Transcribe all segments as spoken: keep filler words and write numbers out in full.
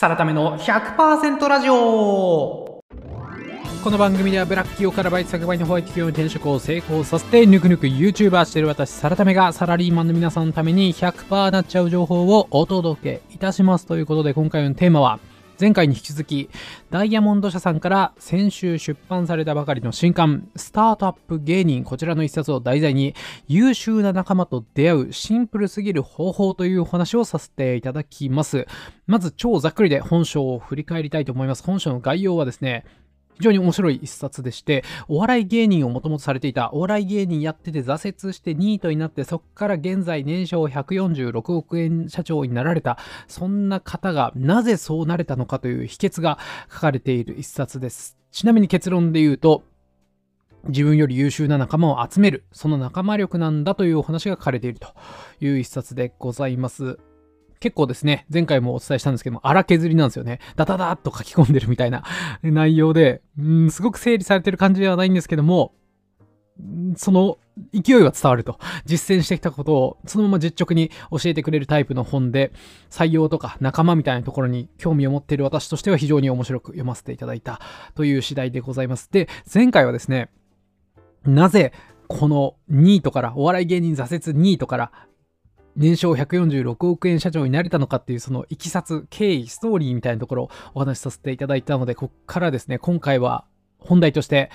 サラタメの ひゃくパーセント ラジオ。この番組ではブラック企業からバイト先バイトのホワイト企業に転職を成功させてぬくぬく YouTuber している私サラタメがサラリーマンの皆さんのために ひゃくパーセント なっちゃう情報をお届けいたします。ということで今回のテーマは前回に引き続きダイヤモンド社さんから先週出版されたばかりの新刊スタートアップ芸人、こちらの一冊を題材に優秀な仲間と出会うシンプルすぎる方法というお話をさせていただきます。まず超ざっくりで本書を振り返りたいと思います。本書の概要はですね、非常に面白い一冊でして、お笑い芸人をもともとされていた、お笑い芸人やってて挫折してニートになって、そこから現在年商ひゃくよんじゅうろくおくえん社長になられた、そんな方がなぜそうなれたのかという秘訣が書かれている一冊です。ちなみに結論で言うと、自分より優秀な仲間を集める、その仲間力なんだというお話が書かれているという一冊でございます。結構ですね、前回もお伝えしたんですけども、荒削りなんですよね。ダダダーっと書き込んでるみたいな内容で、うん、すごく整理されてる感じではないんですけども、その勢いは伝わると。実践してきたことをそのまま実直に教えてくれるタイプの本で、採用とか仲間みたいなところに興味を持っている私としては非常に面白く読ませていただいたという次第でございます。で、前回はですね、なぜこのニートから、お笑い芸人挫折ニートから、年商ひゃくよんじゅうろくおくえん社長になれたのかっていう、そのいきさつ、経緯、ストーリーみたいなところをお話しさせていただいたので、ここからですね、今回は本題として、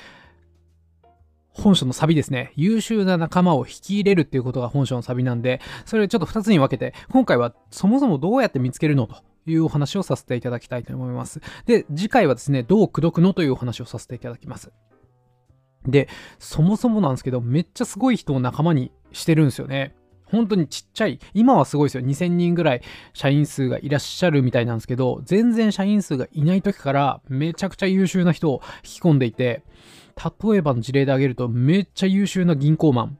本書のサビですね、優秀な仲間を引き入れるっていうことが本書のサビなんで、それをちょっとふたつに分けて、今回はそもそもどうやって見つけるのというお話をさせていただきたいと思います。で、次回はですね、どう口説くのというお話をさせていただきます。で、そもそもなんですけど、めっちゃすごい人を仲間にしてるんですよね。本当にちっちゃい、今はすごいですよ。にせんにんぐらい社員数がいらっしゃるみたいなんですけど、全然社員数がいない時からめちゃくちゃ優秀な人を引き込んでいて、例えばの事例で挙げると、めっちゃ優秀な銀行マン、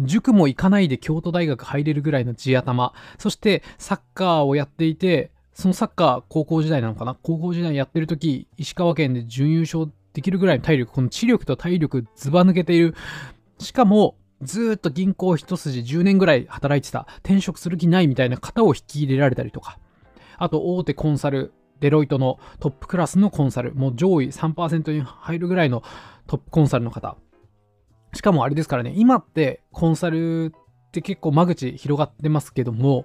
塾も行かないで京都大学入れるぐらいの地頭、そしてサッカーをやっていて、そのサッカー高校時代なのかな、高校時代やってる時、石川県で準優勝できるぐらいの体力、この知力と体力ずば抜けている。しかもずーっと銀行一筋じゅうねんぐらい働いてた、転職する気ないみたいな方を引き入れられたりとか、あと大手コンサル、デロイトのトップクラスのコンサル、もう上位 さんパーセント に入るぐらいのトップコンサルの方。しかもあれですからね、今ってコンサルって結構間口広がってますけども、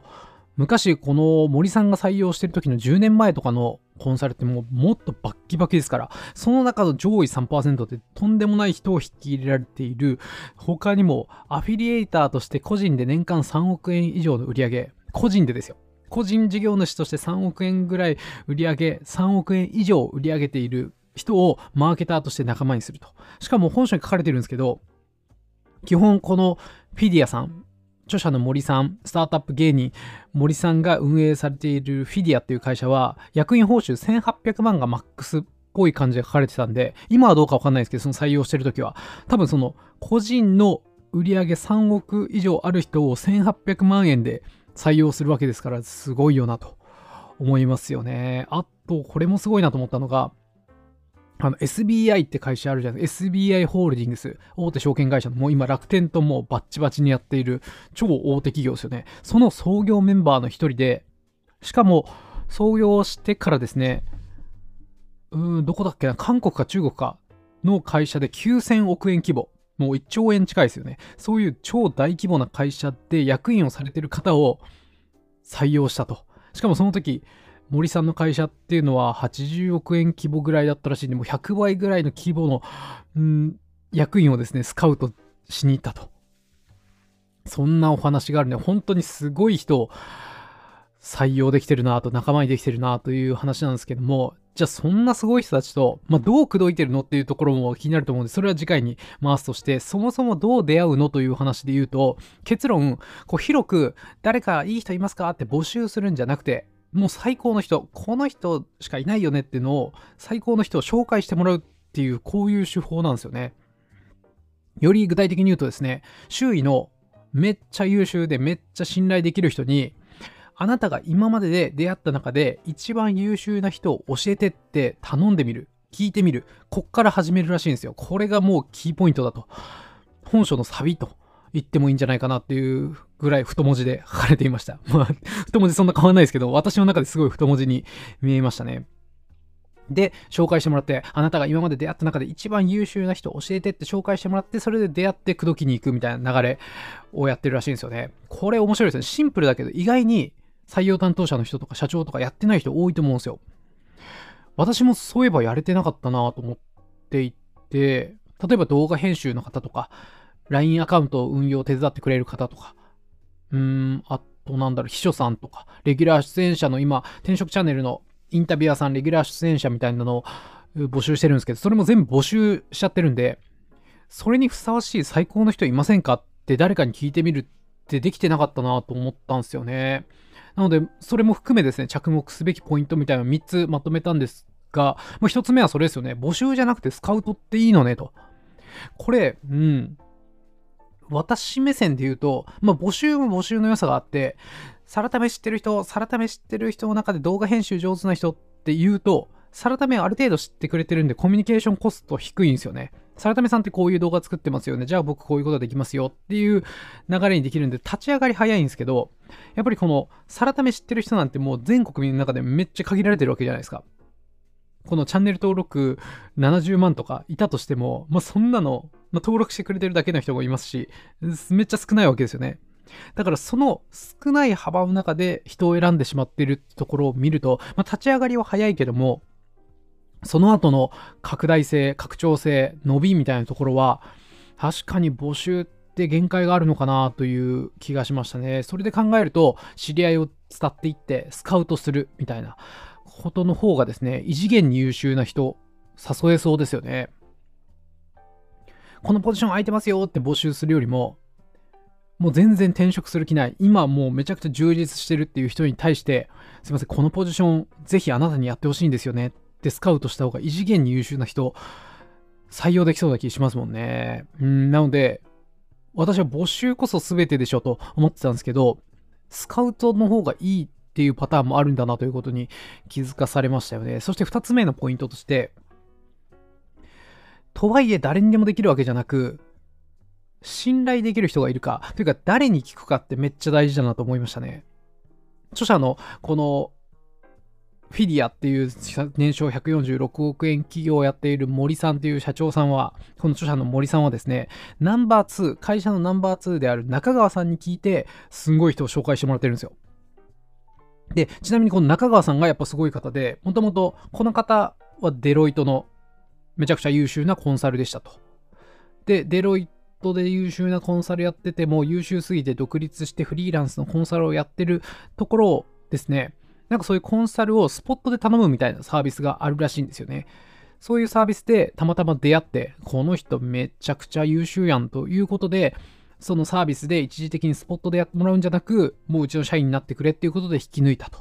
昔この森さんが採用してる時のじゅうねんまえとかのコンサルってもうもっとバッキバキですから、その中の上位 さんパーセント ってとんでもない人を引き入れられている。他にもアフィリエイターとして個人で年間さんおくえん以上の売り上げ、個人でですよ、個人事業主としてさんおくえんぐらい売り上げ、さんおくえん以上売り上げている人をマーケターとして仲間にすると。しかも本書に書かれてるんですけど、基本このフィディアさん、著者の森さん、スタートアップ芸人森さんが運営されているフィディアっていう会社は、役員報酬せんはっぴゃくまんがマックスっぽい感じで書かれてたんで、今はどうかわかんないですけど、その採用してる時は多分その個人の売上さんおく以上ある人をせんはっぴゃくまんえんで採用するわけですから、すごいよなと思いますよね。あとこれもすごいなと思ったのが、あの エスビーアイ って会社あるじゃないですか。 エスビーアイ ホールディングス、大手証券会社の、もう今楽天ともうバッチバチにやっている超大手企業ですよね。その創業メンバーの一人で、しかも創業してからですね、うーんどこだっけな、韓国か中国かの会社できゅうせんおくえん規模、もういっちょうえん近いですよね。そういう超大規模な会社で役員をされてる方を採用したと。しかもその時森さんの会社っていうのははちじゅうおくえん規模ぐらいだったらしいんで、もうひゃくばいぐらいの規模の、うん、役員をですね、スカウトしに行ったと。そんなお話があるね。本当にすごい人を採用できてるなと、仲間にできてるなという話なんですけども、じゃあそんなすごい人たちと、まあ、どう口説いてるのっていうところも気になると思うんで、それは次回に回すとして、そもそもどう出会うのという話で言うと、結論こう広く誰かいい人いますかって募集するんじゃなくて、もう最高の人、この人しかいないよねっていうのを、最高の人を紹介してもらうっていう、こういう手法なんですよね。より具体的に言うとですね、周囲のめっちゃ優秀でめっちゃ信頼できる人に、あなたが今までで出会った中で一番優秀な人を教えてって頼んでみる、聞いてみる、こっから始めるらしいんですよ。これがもうキーポイントだと。本書のサビと言ってもいいんじゃないかなっていうぐらい太文字で書かれていました。まあ、太文字そんな変わんないですけど、私の中ですごい太文字に見えましたね。で、紹介してもらって、あなたが今まで出会った中で一番優秀な人を教えてって紹介してもらって、それで出会って口説きに行くみたいな流れをやってるらしいんですよね。これ面白いですね。シンプルだけど、意外に採用担当者の人とか社長とかやってない人多いと思うんですよ。私もそういえばやれてなかったなと思っていて、例えば動画編集の方とか、ライン アカウント運用を手伝ってくれる方とか、うーん、あとなんだろう、秘書さんとか、レギュラー出演者の今、転職チャンネルのインタビュアーさん、レギュラー出演者みたいなのを募集してるんですけど、それも全部募集しちゃってるんで、それにふさわしい最高の人いませんかって誰かに聞いてみるってできてなかったなと思ったんですよね。なので、それも含めですね、着目すべきポイントみたいなのをみっつまとめたんですが、もうひとつめはそれですよね。募集じゃなくてスカウトっていいのねと。これ、うん。私目線で言うと、まあ募集も募集の良さがあって、サラタメ知ってる人、サラタメ知ってる人の中で動画編集上手な人って言うと、サラタメある程度知ってくれてるんでコミュニケーションコスト低いんですよね。サラタメさんってこういう動画作ってますよね。じゃあ僕こういうことできますよっていう流れにできるんで立ち上がり早いんですけど、やっぱりこのサラタメ知ってる人なんてもう全国民の中でめっちゃ限られてるわけじゃないですか。このチャンネル登録ななじゅうまんとかいたとしても、まあそんなの、まあ、登録してくれてるだけの人もいますし、めっちゃ少ないわけですよね。だからその少ない幅の中で人を選んでしまっているってところを見ると、まあ、立ち上がりは早いけども、その後の拡大性、拡張性、伸びみたいなところは、確かに募集って限界があるのかなという気がしましたね。それで考えると、知り合いを伝っていってスカウトするみたいなことの方がですね、異次元に優秀な人、誘えそうですよね。このポジション空いてますよって募集するよりも、もう全然転職する気ない。今もうめちゃくちゃ充実してるっていう人に対して、すいません、このポジションぜひあなたにやってほしいんですよねってスカウトした方が異次元に優秀な人、採用できそうな気しますもんね。うん、なので、私は募集こそ全てでしょと思ってたんですけど、スカウトの方がいいっていうパターンもあるんだなということに気づかされましたよね。そしてふたつめのポイントとして、とはいえ誰にでもできるわけじゃなく、信頼できる人がいるか、というか誰に聞くかってめっちゃ大事だなと思いましたね。著者のこのフィディアっていう年商ひゃくよんじゅうろくおくえん企業をやっている森さんという社長さんは、この著者の森さんはですね、ナンバーツー、会社のナンバーツーである中川さんに聞いて、すんごい人を紹介してもらってるんですよ。で、ちなみにこの中川さんがやっぱすごい方で、もともとこの方はデロイトのめちゃくちゃ優秀なコンサルでしたと。で、デロイトで優秀なコンサルやってても優秀すぎて独立してフリーランスのコンサルをやってるところをですね、なんかそういうコンサルをスポットで頼むみたいなサービスがあるらしいんですよね。そういうサービスでたまたま出会って、この人めちゃくちゃ優秀やんということで、そのサービスで一時的にスポットでやってもらうんじゃなく、もううちの社員になってくれっていうことで引き抜いたと。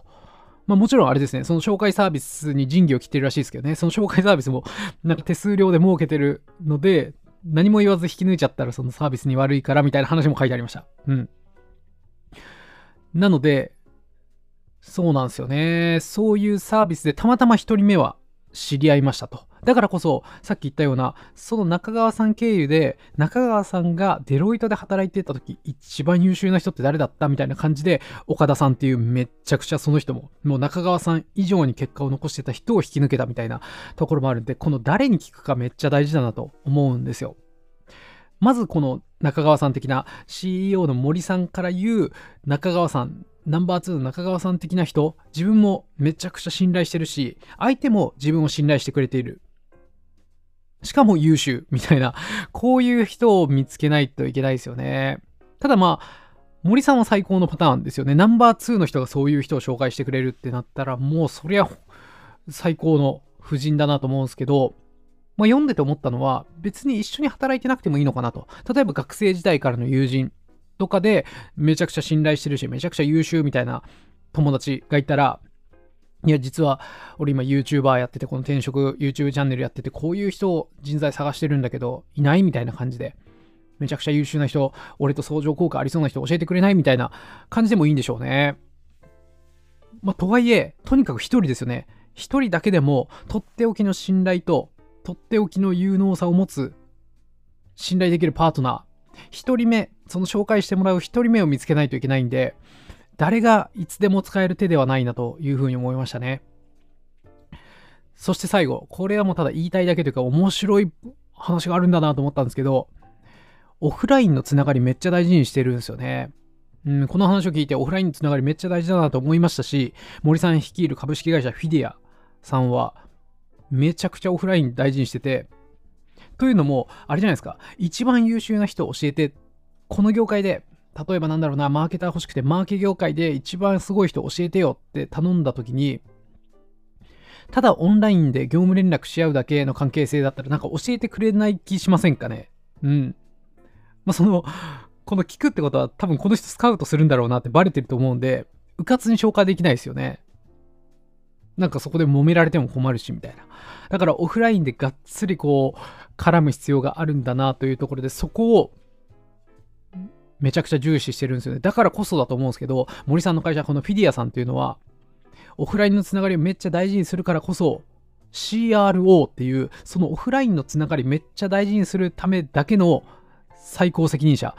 まあもちろんあれですね、その紹介サービスに仁義を切ってるらしいですけどね、その紹介サービスもなんか手数料で儲けてるので、何も言わず引き抜いちゃったらそのサービスに悪いからみたいな話も書いてありました。うん。なので、そうなんですよね。そういうサービスでたまたまひとりめは知り合いましたと。だからこそ、さっき言ったような、その中川さん経由で、中川さんがデロイトで働いてた時、一番優秀な人って誰だったみたいな感じで、岡田さんっていうめっちゃくちゃその人も、もう中川さん以上に結果を残してた人を引き抜けたみたいなところもあるんで、この誰に聞くかめっちゃ大事だなと思うんですよ。まずこの中川さん的な シーイーオー の森さんから言う中川さん、ナンバーツーの中川さん的な人、自分もめちゃくちゃ信頼してるし、相手も自分を信頼してくれている。しかも優秀みたいな、こういう人を見つけないといけないですよね。ただまあ、森さんは最高のパターンですよね。ナンバーツーの人がそういう人を紹介してくれるってなったら、もうそりゃ最高の布陣だなと思うんですけど、まあ読んでて思ったのは、別に一緒に働いてなくてもいいのかなと。例えば学生時代からの友人とかで、めちゃくちゃ信頼してるし、めちゃくちゃ優秀みたいな友達がいたら、いや、実は、俺今 YouTuber やってて、この転職 YouTube チャンネルやってて、こういう人を人材探してるんだけど、いないみたいな感じで、めちゃくちゃ優秀な人、俺と相乗効果ありそうな人教えてくれないみたいな感じでもいいんでしょうね。まあ、とはいえ、とにかく一人ですよね。一人だけでも、とっておきの信頼と、とっておきの有能さを持つ、信頼できるパートナー、ひとりめ、その紹介してもらうひとりめを見つけないといけないんで、誰がいつでも使える手ではないなというふうに思いましたね。そして最後、これはもうただ言いたいだけというか、面白い話があるんだなと思ったんですけど、オフラインのつながりめっちゃ大事にしてるんですよね。うん、この話を聞いてオフラインのつながりめっちゃ大事だなと思いましたし、森さん率いる株式会社フィディアさんはめちゃくちゃオフライン大事にしてて、というのもあれじゃないですか、一番優秀な人を教えて、この業界で例えばなんだろうな、マーケター欲しくてマーケ業界で一番すごい人教えてよって頼んだ時に、ただオンラインで業務連絡し合うだけの関係性だったらなんか教えてくれない気しませんかね。うん。まあそのこの聞くってことは多分この人スカウトするんだろうなってバレてると思うんで、うかつに紹介できないですよね。なんかそこで揉められても困るしみたいな。だからオフラインでがっつりこう絡む必要があるんだなというところで、そこをめちゃくちゃ重視してるんですよね。だからこそだと思うんですけど、森さんの会社このフィディアさんっていうのはオフラインのつながりをめっちゃ大事にするからこそ、 シーアールオー っていうそのオフラインのつながりめっちゃ大事にするためだけの最高責任者、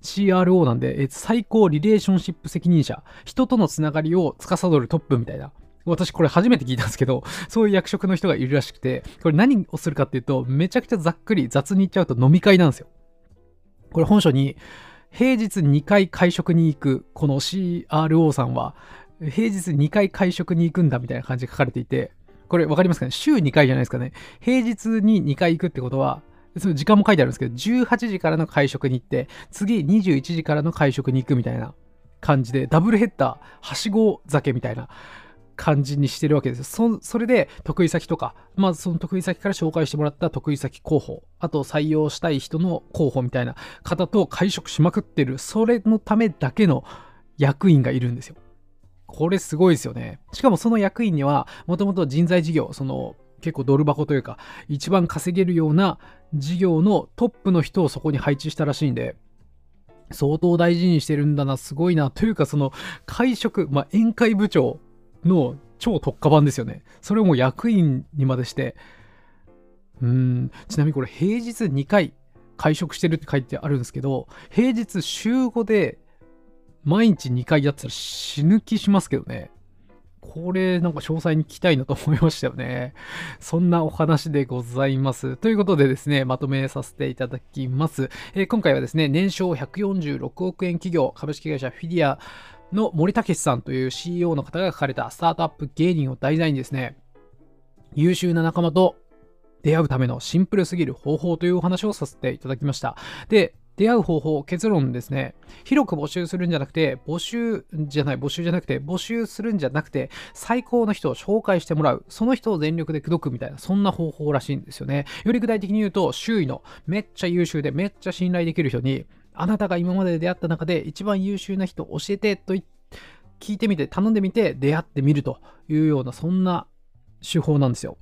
シーアールオー なんで、え最高リレーションシップ責任者、人とのつながりを司るトップみたいな、私これ初めて聞いたんですけど、そういう役職の人がいるらしくて、これ何をするかっていうと、めちゃくちゃざっくり雑に言っちゃうと飲み会なんですよ。これ本書に平日にかい会食に行く、この シーアールオー さんは平日にかい会食に行くんだみたいな感じが書かれていて、これ分かりますかね。週にかいじゃないですかね。平日ににかい行くってことは、その時間も書いてあるんですけど、じゅうはちじからの会食に行って、次にじゅういちじからの会食に行くみたいな感じで、ダブルヘッダー、はしご酒みたいな感じにしてるわけですよ。 そ, それで得意先とか、まあその得意先から紹介してもらった得意先候補、あと採用したい人の候補みたいな方と会食しまくってる、それのためだけの役員がいるんですよ。これすごいですよね。しかもその役員にはもともと人材事業、その結構ドル箱というか一番稼げるような事業のトップの人をそこに配置したらしいんで、相当大事にしてるんだな、すごいなというか、その会食、まあ宴会部長の超特化版ですよね。それをもう役員にまでして、うーん、ちなみにこれ平日にかい会食してるって書いてあるんですけど、平日しゅうごで毎日にかいやってたら死ぬ気しますけどね。これなんか詳細に聞きたいなと思いましたよね。そんなお話でございます。ということでですね、まとめさせていただきます。えー、今回はですね、年商ひゃくよんじゅうろくおくえん企業株式会社フィディアの森武さんという シーイーオー の方が書かれたスタートアップ芸人を題材にですね、優秀な仲間と出会うためのシンプルすぎる方法というお話をさせていただきました。で、出会う方法、結論ですね、広く募集するんじゃなくて、募集じゃない、募集じゃなくて、募集するんじゃなくて、最高の人を紹介してもらう、その人を全力で口説くみたいな、そんな方法らしいんですよね。より具体的に言うと、周囲のめっちゃ優秀でめっちゃ信頼できる人に、あなたが今まで出会った中で一番優秀な人教えてと聞いてみて、頼んでみて、出会ってみるというような、そんな手法なんですよ。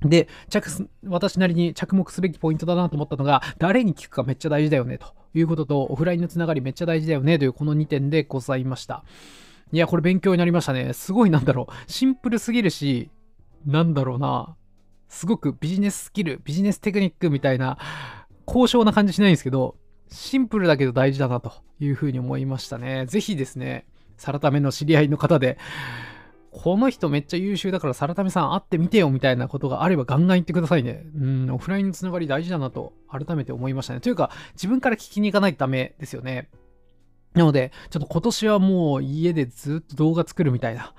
で、着私なりに着目すべきポイントだなと思ったのが、誰に聞くかめっちゃ大事だよねということと、オフラインのつながりめっちゃ大事だよねという、このにてんでございました。いや、これ勉強になりましたね。すごい、なんだろう、シンプルすぎるし、なんだろうな、すごくビジネススキル、ビジネステクニックみたいな、高尚な感じしないんですけど、シンプルだけど大事だなというふうに思いましたね。ぜひですね、サラタメの知り合いの方で、この人めっちゃ優秀だからサラタメさん会ってみてよみたいなことがあればガンガン言ってくださいね。うん、オフラインのつながり大事だなと改めて思いましたね。というか、自分から聞きに行かないとダメですよね。なので、ちょっと今年はもう家でずっと動画作るみたいな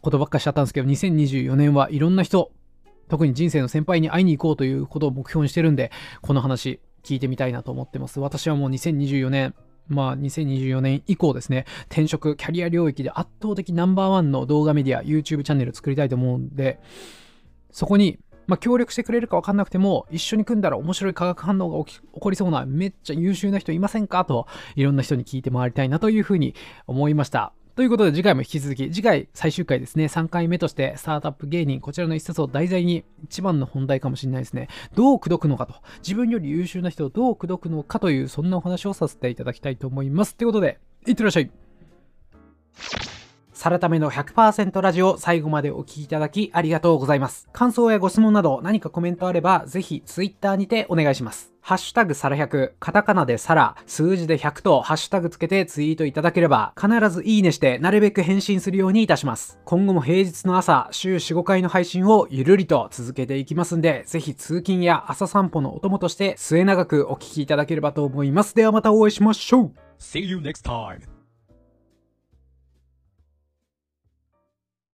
ことばっかしちゃったんですけど、にせんにじゅうよねんはいろんな人、特に人生の先輩に会いに行こうということを目標にしてるんで、この話聞いてみたいなと思ってます。私はもうにせんにじゅうよねん、まあにせんにじゅうよねん以降ですね、転職、キャリア領域で圧倒的ナンバーワンの動画メディア、YouTube チャンネルを作りたいと思うんで、そこに、まあ、協力してくれるか分かんなくても、一緒に組んだら面白い化学反応が起き、起こりそうな、めっちゃ優秀な人いませんかと、いろんな人に聞いて回りたいなというふうに思いました。ということで、次回も引き続き、次回最終回ですね、さんかいめとして、スタートアップ芸人、こちらの一冊を題材に、一番の本題かもしれないですね、どう口説くのかと、自分より優秀な人をどう口説くのかという、そんなお話をさせていただきたいと思います。ということで、いってらっしゃい。さらための ひゃくパーセント ラジオ、最後までお聴きいただきありがとうございます。感想やご質問など何かコメントあれば、ぜひ Twitter にてお願いします。ハッシュタグサラひゃく、カタカナでサラ、数字でひゃくとハッシュタグつけてツイートいただければ、必ずいいねしてなるべく返信するようにいたします。今後も平日の朝、週よん、ごかいの配信をゆるりと続けていきますんで、ぜひ通勤や朝散歩のお供として末永くお聴きいただければと思います。ではまたお会いしましょう。 See you next time.